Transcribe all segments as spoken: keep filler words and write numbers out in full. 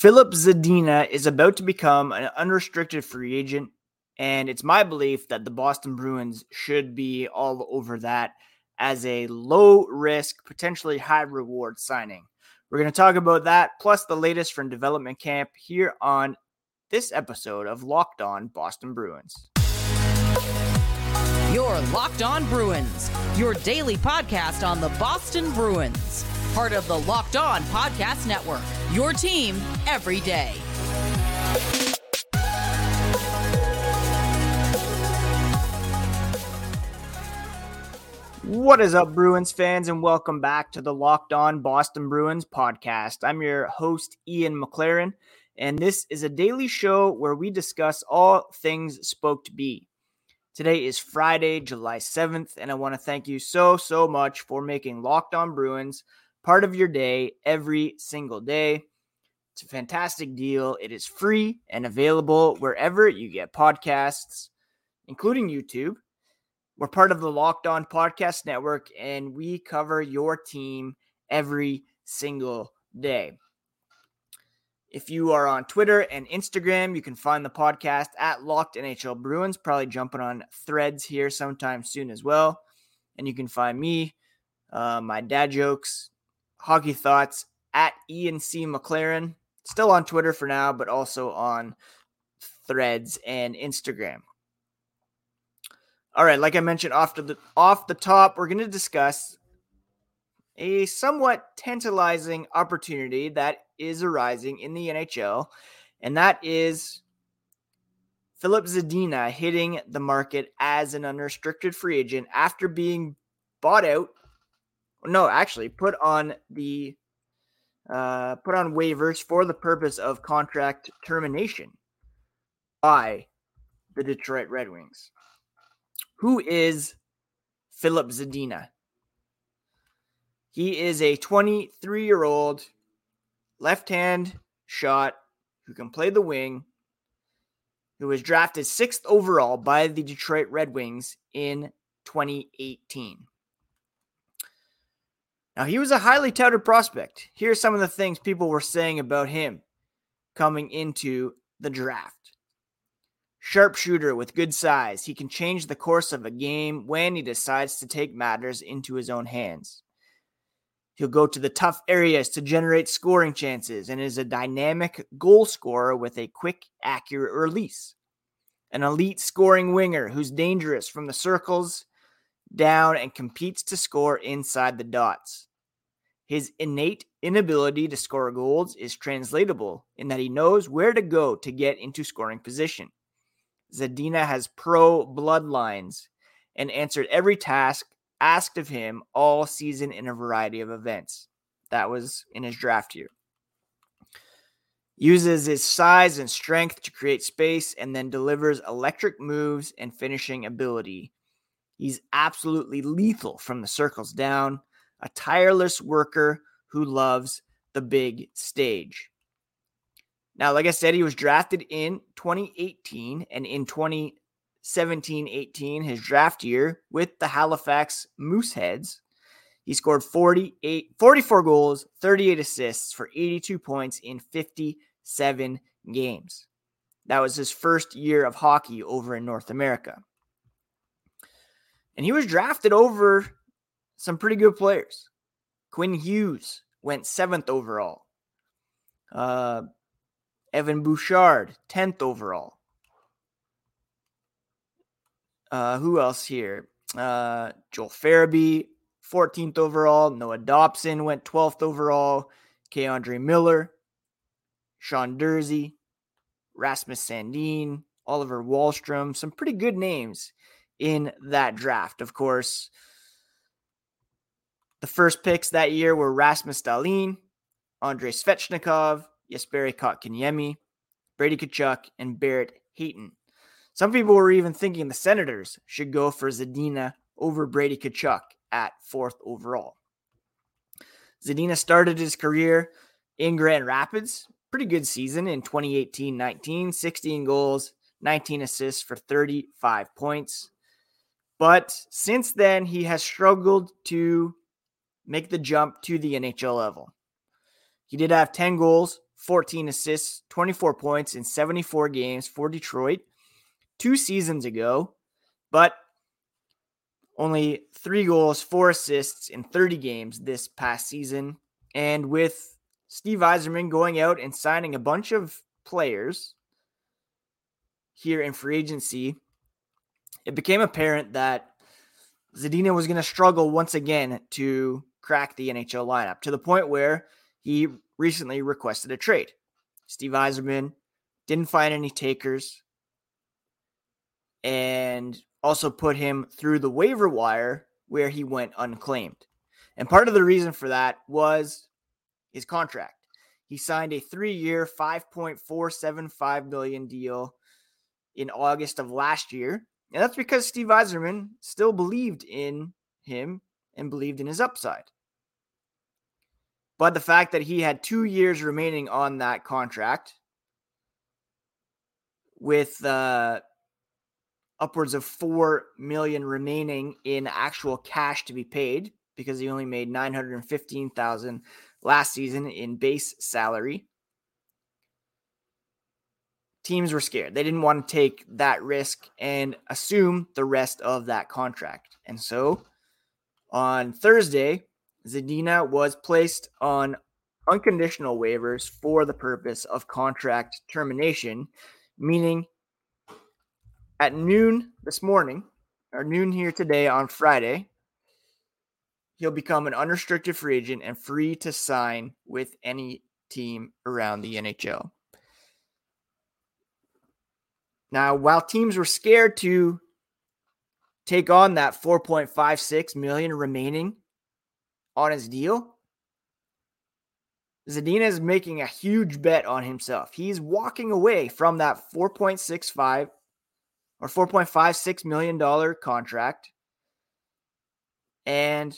Filip Zadina is about to become an unrestricted free agent, and it's my belief that the Boston Bruins should be all over that as a low-risk, potentially high-reward signing. We're going to talk about that, plus the latest from development camp here on this episode of Locked On Boston Bruins. Your Locked On Bruins, your daily podcast on the Boston Bruins. Part of the Locked On Podcast Network, your team every day. What is up, Bruins fans, and welcome back to the Locked On Boston Bruins podcast. I'm your host, Ian McLaren, and this is a daily show where we discuss all things spoke to be. Today is Friday, July seventh, and I want to thank you so, so much for making Locked On Bruins part of your day every single day. It's a fantastic deal. It is free and available wherever you get podcasts, including YouTube. We're part of the Locked On Podcast Network, and we cover your team every single day. If you are on Twitter and Instagram, you can find the podcast at Locked N H L Bruins, probably jumping on Threads here sometime soon as well. And you can find me, uh, my dad jokes, hockey thoughts, at Ian C. McLaren, still on Twitter for now, but also on Threads and Instagram. All right, like I mentioned off the, off the top, we're going to discuss a somewhat tantalizing opportunity that is arising in the N H L, and that is Filip Zadina hitting the market as an unrestricted free agent after being bought out. No, actually put on the uh, put on waivers for the purpose of contract termination by the Detroit Red Wings. Who is Filip Zadina? He is a twenty-three-year-old left-hand shot who can play the wing, who was drafted sixth overall by the Detroit Red Wings in twenty eighteen. Now, he was a highly touted prospect. Here are some of the things people were saying about him coming into the draft. Sharpshooter with good size. He can change the course of a game when he decides to take matters into his own hands. He'll go to the tough areas to generate scoring chances and is a dynamic goal scorer with a quick, accurate release. An elite scoring winger who's dangerous from the circles down and competes to score inside the dots. His innate inability to score goals is translatable in that he knows where to go to get into scoring position. Zadina has pro bloodlines and answered every task asked of him all season in a variety of events. That was in his draft year. Uses his size and strength to create space and then delivers electric moves and finishing ability. He's absolutely lethal from the circles down, a tireless worker who loves the big stage. Now, like I said, he was drafted in twenty eighteen, and in twenty seventeen eighteen, his draft year with the Halifax Mooseheads, he scored forty-eight, forty-four goals, thirty-eight assists for eighty-two points in fifty-seven games. That was his first year of hockey over in North America. And he was drafted over some pretty good players. Quinn Hughes went seventh overall. Uh, Evan Bouchard, tenth overall. Uh, who else here? Uh, Joel Farabee, fourteenth overall. Noah Dobson went twelfth overall. Ke'Andre Miller, Sean Durzi, Rasmus Sandin, Oliver Wallstrom. Some pretty good names in that draft. Of course, the first picks that year were Rasmus Dallin, Andrei Svechnikov, Jesperi Kotkaniemi, Brady Kachuk, and Barrett Hayton. Some people were even thinking the Senators should go for Zadina over Brady Kachuk at fourth overall. Zadina started his career in Grand Rapids. Pretty good season in twenty eighteen nineteen, sixteen goals, nineteen assists for thirty-five points. But since then, he has struggled to make the jump to the N H L level. He did have ten goals, fourteen assists, twenty-four points in seventy-four games for Detroit two seasons ago, but only three goals, four assists in thirty games this past season. And with Steve Yzerman going out and signing a bunch of players here in free agency, it became apparent that Zadina was going to struggle once again to crack the N H L lineup, to the point where he recently requested a trade. Steve Yzerman didn't find any takers and also put him through the waiver wire, where he went unclaimed. And part of the reason for that was his contract. He signed a three-year, five point four seven five million dollars deal in August of last year. And that's because Steve Yzerman still believed in him and believed in his upside. But the fact that he had two years remaining on that contract with uh, upwards of four million dollars remaining in actual cash to be paid, because he only made nine hundred fifteen thousand dollars last season in base salary, teams were scared. They didn't want to take that risk and assume the rest of that contract. And so on Thursday, Zadina was placed on unconditional waivers for the purpose of contract termination, meaning at noon this morning, or noon here today on Friday, he'll become an unrestricted free agent and free to sign with any team around the N H L. Now, while teams were scared to take on that four point five six million dollars remaining on his deal, Zadina is making a huge bet on himself. He's walking away from that four point six five or four point five six million dollars contract and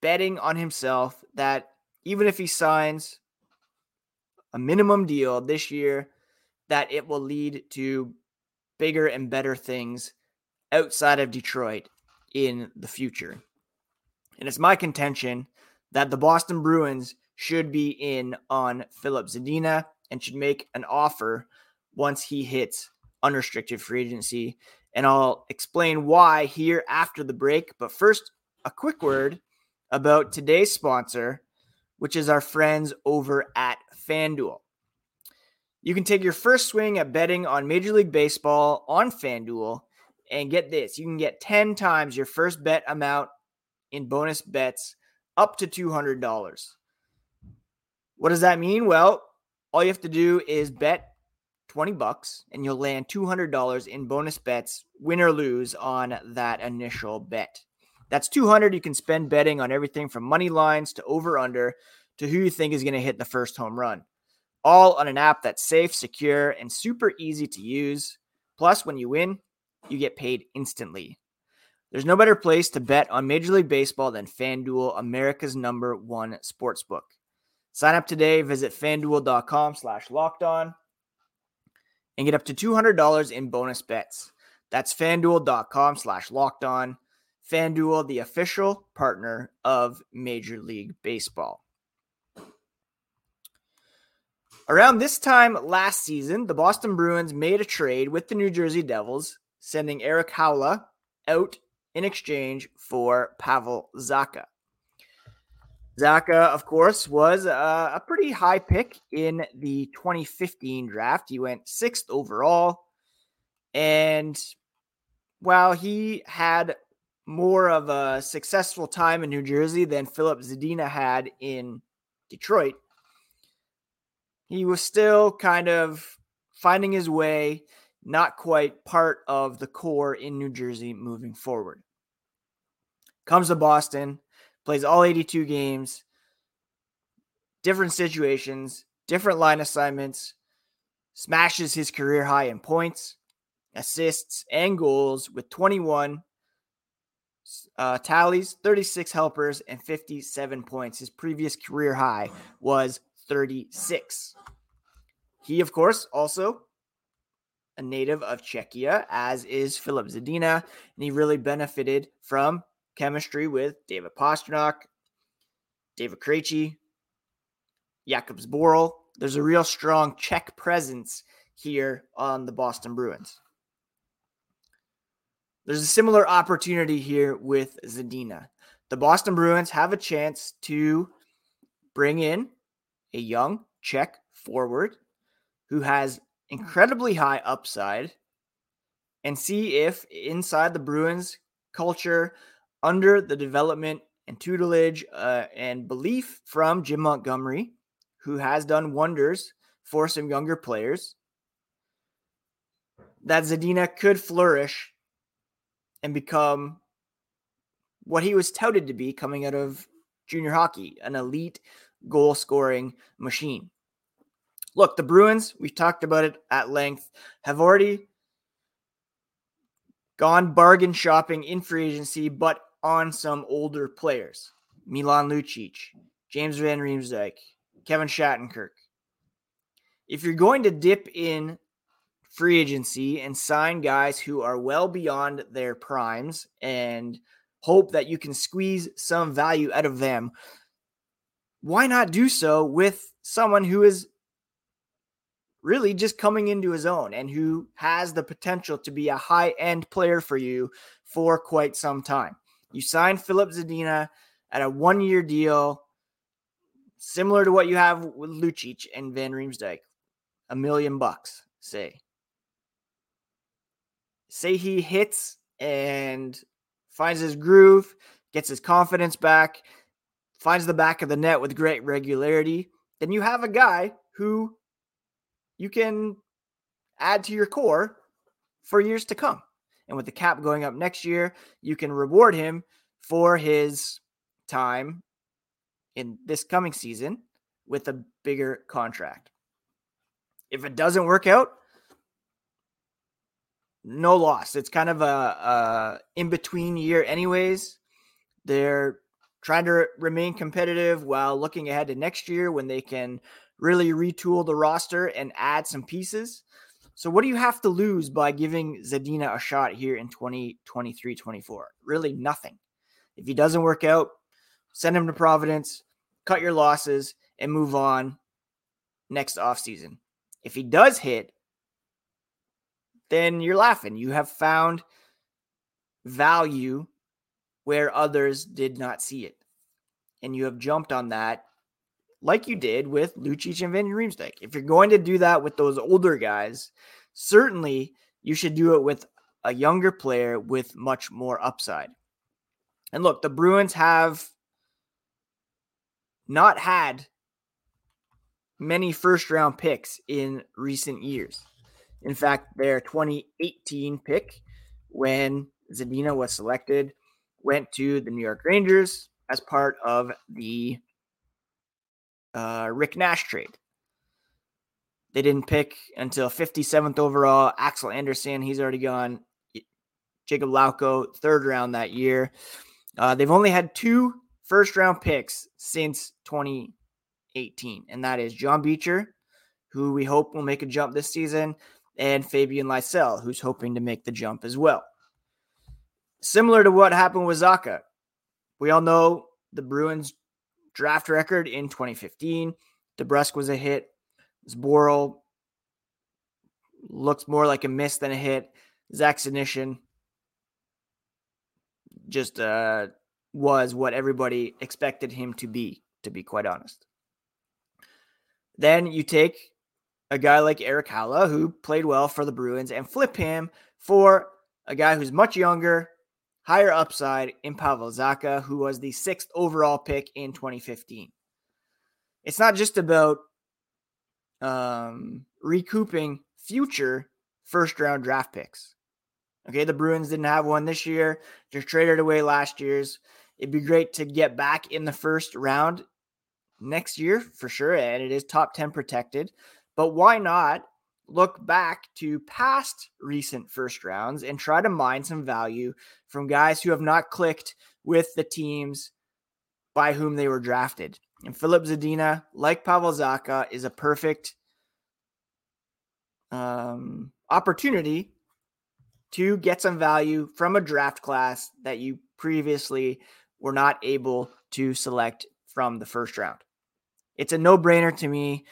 betting on himself that even if he signs a minimum deal this year, that it will lead to bigger and better things outside of Detroit in the future. And it's my contention that the Boston Bruins should be in on Filip Zadina and should make an offer once he hits unrestricted free agency. And I'll explain why here after the break. But first, a quick word about today's sponsor, which is our friends over at FanDuel. You can take your first swing at betting on Major League Baseball on FanDuel, and get this. You can get ten times your first bet amount in bonus bets up to two hundred dollars. What does that mean? Well, all you have to do is bet twenty bucks and you'll land two hundred dollars in bonus bets, win or lose, on that initial bet. That's two hundred dollars you can spend betting on everything from money lines to over-under to who you think is going to hit the first home run, all on an app that's safe, secure, and super easy to use. Plus, when you win, you get paid instantly. There's no better place to bet on Major League Baseball than FanDuel, America's number one sportsbook. Sign up today, visit FanDuel.com slash locked on, and get up to two hundred dollars in bonus bets. That's FanDuel.com slash locked on. FanDuel, the official partner of Major League Baseball. Around this time last season, the Boston Bruins made a trade with the New Jersey Devils, sending Erik Haula out in exchange for Pavel Zacha. Zacha, of course, was a, a pretty high pick in the twenty fifteen draft. He went sixth overall, and while he had more of a successful time in New Jersey than Filip Zadina had in Detroit, he was still kind of finding his way, not quite part of the core in New Jersey moving forward. Comes to Boston, plays all eighty-two games, different situations, different line assignments, smashes his career high in points, assists, and goals with twenty-one Uh, tallies, thirty-six helpers, and fifty-seven points. His previous career high was thirty-six. He, of course, also a native of Czechia, as is Filip Zadina, and he really benefited from chemistry with David Pastrnak, David Krejci, Jakub Zboril, There's a real strong Czech presence here on the Boston Bruins. There's a similar opportunity here with Zadina. The Boston Bruins have a chance to bring in a young Czech forward who has incredibly high upside and see if inside the Bruins culture, under the development and tutelage uh, and belief from Jim Montgomery, who has done wonders for some younger players, that Zadina could flourish and become what he was touted to be coming out of junior hockey, an elite goal-scoring machine. Look, the Bruins, we've talked about it at length, have already gone bargain shopping in free agency, but on some older players. Milan Lucic, James Van Riemsdyk, Kevin Shattenkirk. If you're going to dip in free agency and sign guys who are well beyond their primes and hope that you can squeeze some value out of them, why not do so with someone who is really just coming into his own and who has the potential to be a high-end player for you for quite some time? You signed Filip Zadina at a one-year deal, similar to what you have with Lucic and Van Riemsdyk, a million bucks, say. Say he hits and finds his groove, gets his confidence back, finds the back of the net with great regularity, then you have a guy who you can add to your core for years to come. And with the cap going up next year, you can reward him for his time in this coming season with a bigger contract. If it doesn't work out, no loss. It's kind of a, a in-between year anyways. They're trying to remain competitive while looking ahead to next year when they can really retool the roster and add some pieces. So what do you have to lose by giving Zadina a shot here in twenty twenty-three twenty-four? Really nothing. If he doesn't work out, send him to Providence, cut your losses, and move on next offseason. If he does hit, then you're laughing. You have found value where others did not see it. And you have jumped on that like you did with Lucic and Van Riemsdyk. If you're going to do that with those older guys, certainly you should do it with a younger player with much more upside. And look, the Bruins have not had many first-round picks in recent years. In fact, their twenty eighteen pick, when Zadina was selected, went to the New York Rangers as part of the Uh, Rick Nash trade. They didn't pick until fifty-seventh overall. Axel Anderson, he's already gone. Jacob Lauko, third round that year. Uh, they've only had two first round picks since twenty eighteen, and that is John Beecher, who we hope will make a jump this season, and Fabian Lysell, who's hoping to make the jump as well. Similar to what happened with Zacha. We all know the Bruins draft record in twenty fifteen. DeBrusk was a hit. Zboril looks more like a miss than a hit. Zach Sinishin just uh, was what everybody expected him to be, to be quite honest. Then you take a guy like Erik Haula, who played well for the Bruins, and flip him for a guy who's much younger, higher upside in Pavel Zacha, who was the sixth overall pick in twenty fifteen. It's not just about um, recouping future first-round draft picks. Okay, the Bruins didn't have one this year. They traded away last year's. It'd be great to get back in the first round next year for sure, and it is top ten protected. But why not look back to past recent first rounds and try to mine some value from guys who have not clicked with the teams by whom they were drafted? And Filip Zadina, like Pavel Zacha, is a perfect um, opportunity to get some value from a draft class that you previously were not able to select from the first round. It's a no-brainer to me.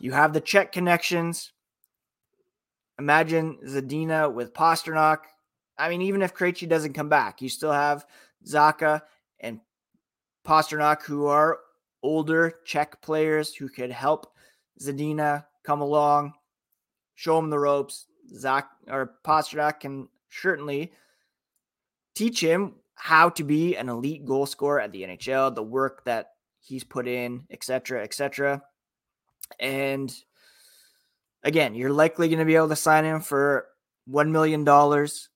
You have the Czech connections. Imagine Zadina with Pastrnak. I mean, even if Krejci doesn't come back, you still have Zacha and Pastrnak, who are older Czech players who could help Zadina come along, show him the ropes. Zach or Pastrnak can certainly teach him how to be an elite goal scorer at the N H L, the work that he's put in, et cetera, et cetera. And again, you're likely going to be able to sign him for one million dollars.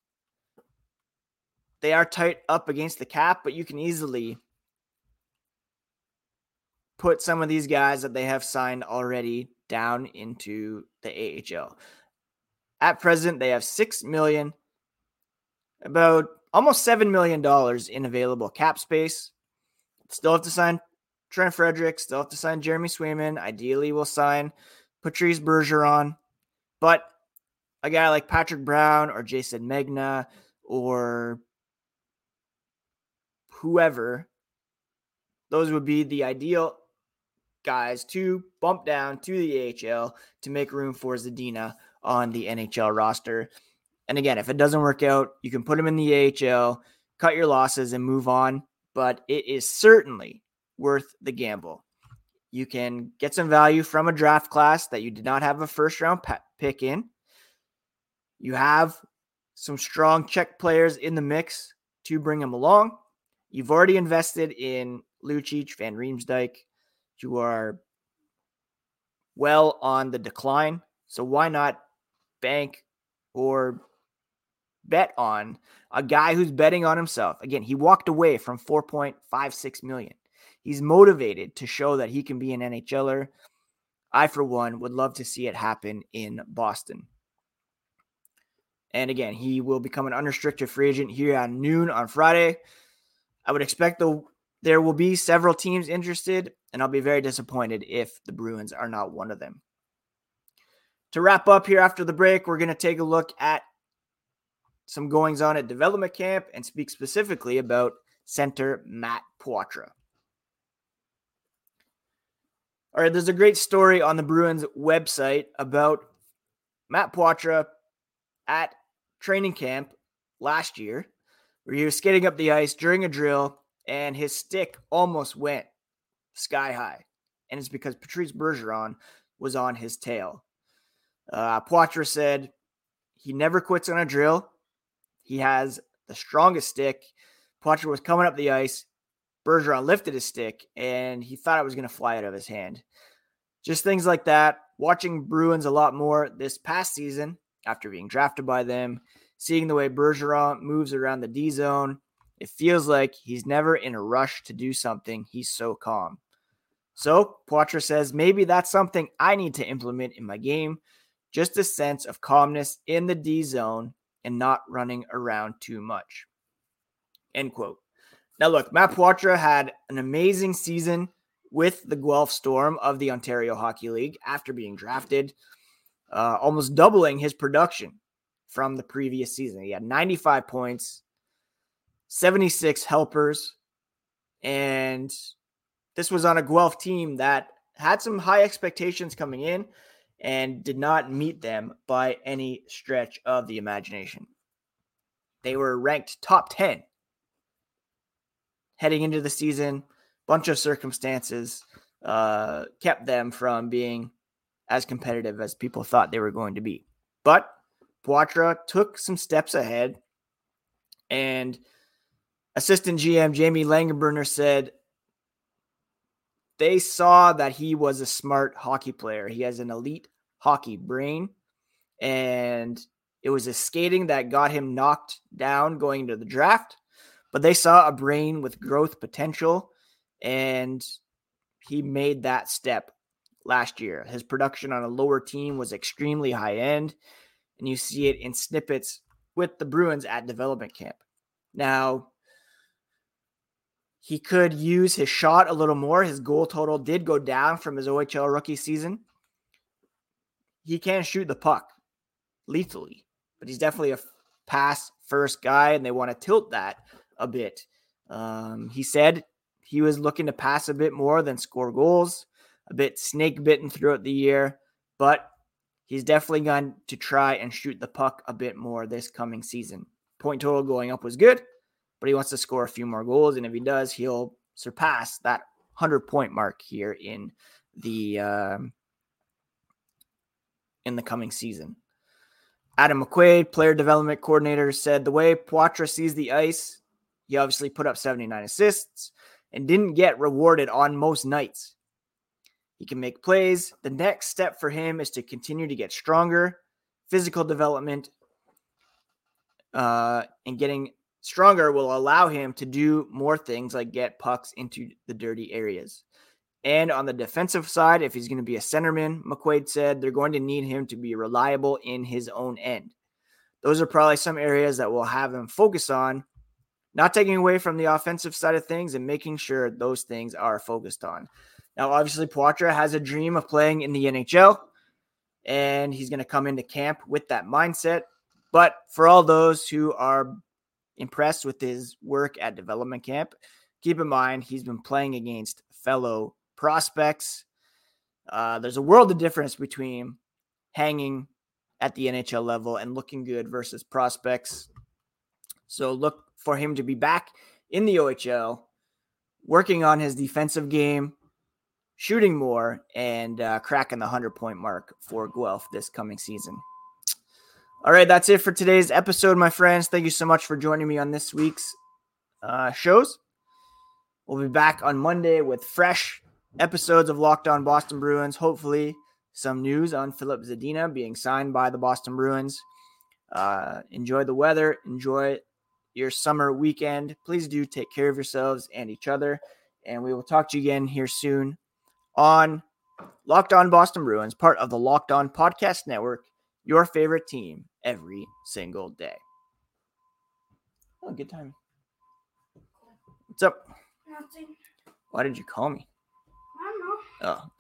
They are tight up against the cap, but you can easily put some of these guys that they have signed already down into the A H L. At present, they have six million dollars, about almost seven million dollars in available cap space. Still have to sign Trent Frederick, still have to sign Jeremy Swayman. Ideally, we'll sign Patrice Bergeron. But a guy like Patrick Brown or Jason Megna or whoever, those would be the ideal guys to bump down to the A H L to make room for Zadina on the N H L roster. And again, if it doesn't work out, you can put him in the A H L, cut your losses, and move on. But it is certainly worth the gamble. You can get some value from a draft class that you did not have a first-round pick in. You have some strong Czech players in the mix to bring him along. You've already invested in Lucic, Van Riemsdyk. You are well on the decline. So why not bank or bet on a guy who's betting on himself? Again, he walked away from four point five six million dollars. He's motivated to show that he can be an N H L er. I, for one, would love to see it happen in Boston. And again, he will become an unrestricted free agent here at noon on Friday. I would expect the there will be several teams interested, and I'll be very disappointed if the Bruins are not one of them. To wrap up here after the break, we're going to take a look at some goings-on at development camp and speak specifically about center Matt Poitras. All right, there's a great story on the Bruins website about Matt Poitras at training camp last year, where he was skating up the ice during a drill, and his stick almost went sky high. And it's because Patrice Bergeron was on his tail. Uh, Poitras said he never quits on a drill. He has the strongest stick. Poitras was coming up the ice. Bergeron lifted his stick, and he thought it was going to fly out of his hand. Just things like that. Watching Bruins a lot more this past season after being drafted by them, seeing the way Bergeron moves around the D zone, it feels like he's never in a rush to do something. He's so calm. So Poitras says, maybe that's something I need to implement in my game. Just a sense of calmness in the D zone and not running around too much. End quote. Now look, Matt Poitras had an amazing season with the Guelph Storm of the Ontario Hockey League after being drafted, uh, almost doubling his production from the previous season. He had ninety-five points, seventy-six helpers, and this was on a Guelph team that had some high expectations coming in and did not meet them by any stretch of the imagination. They were ranked top ten heading into the season. Bunch of circumstances uh, kept them from being as competitive as people thought they were going to be. But Poitras took some steps ahead, and assistant G M Jamie Langenbrunner said they saw that he was a smart hockey player. He has an elite hockey brain, and it was his skating that got him knocked down going into the draft. But they saw a brain with growth potential, and he made that step last year. His production on a lower team was extremely high end, and you see it in snippets with the Bruins at development camp. Now, he could use his shot a little more. His goal total did go down from his O H L rookie season. He can shoot the puck lethally, but he's definitely a pass first guy, and they want to tilt that a bit. Um, he said he was looking to pass a bit more than score goals. a bit snake-bitten throughout the year, but he's definitely going to try and shoot the puck a bit more this coming season. Point total going up was good, but he wants to score a few more goals, and if he does, he'll surpass that one hundred point mark here in the um, in the coming season. Adam McQuaid, player development coordinator, said the way Poitras sees the ice, he obviously put up seventy-nine assists and didn't get rewarded on most nights. He can make plays. The next step for him is to continue to get stronger, physical development, uh, and getting stronger will allow him to do more things like get pucks into the dirty areas. And on the defensive side, if he's going to be a centerman, McQuaid said, they're going to need him to be reliable in his own end. Those are probably some areas that we'll have him focus on, not taking away from the offensive side of things and making sure those things are focused on. Now, obviously, Poitras has a dream of playing in the N H L, and he's going to come into camp with that mindset. But for all those who are impressed with his work at development camp, keep in mind he's been playing against fellow prospects. Uh, there's a world of difference between hanging at the N H L level and looking good versus prospects. So look for him to be back in the O H L, working on his defensive game, shooting more, and uh, cracking the one hundred point mark for Guelph this coming season. All right, that's it for today's episode, my friends. Thank you so much for joining me on this week's uh, shows. We'll be back on Monday with fresh episodes of Locked On Boston Bruins. Hopefully, some news on Filip Zadina being signed by the Boston Bruins. Uh, enjoy the weather. Enjoy your summer weekend. Please do take care of yourselves and each other. And we will talk to you again here soon on Locked On Boston Bruins, part of the Locked On Podcast Network, your favorite team every single day. Oh, good time. What's up? Nothing. Why did you call me? I don't know. Oh.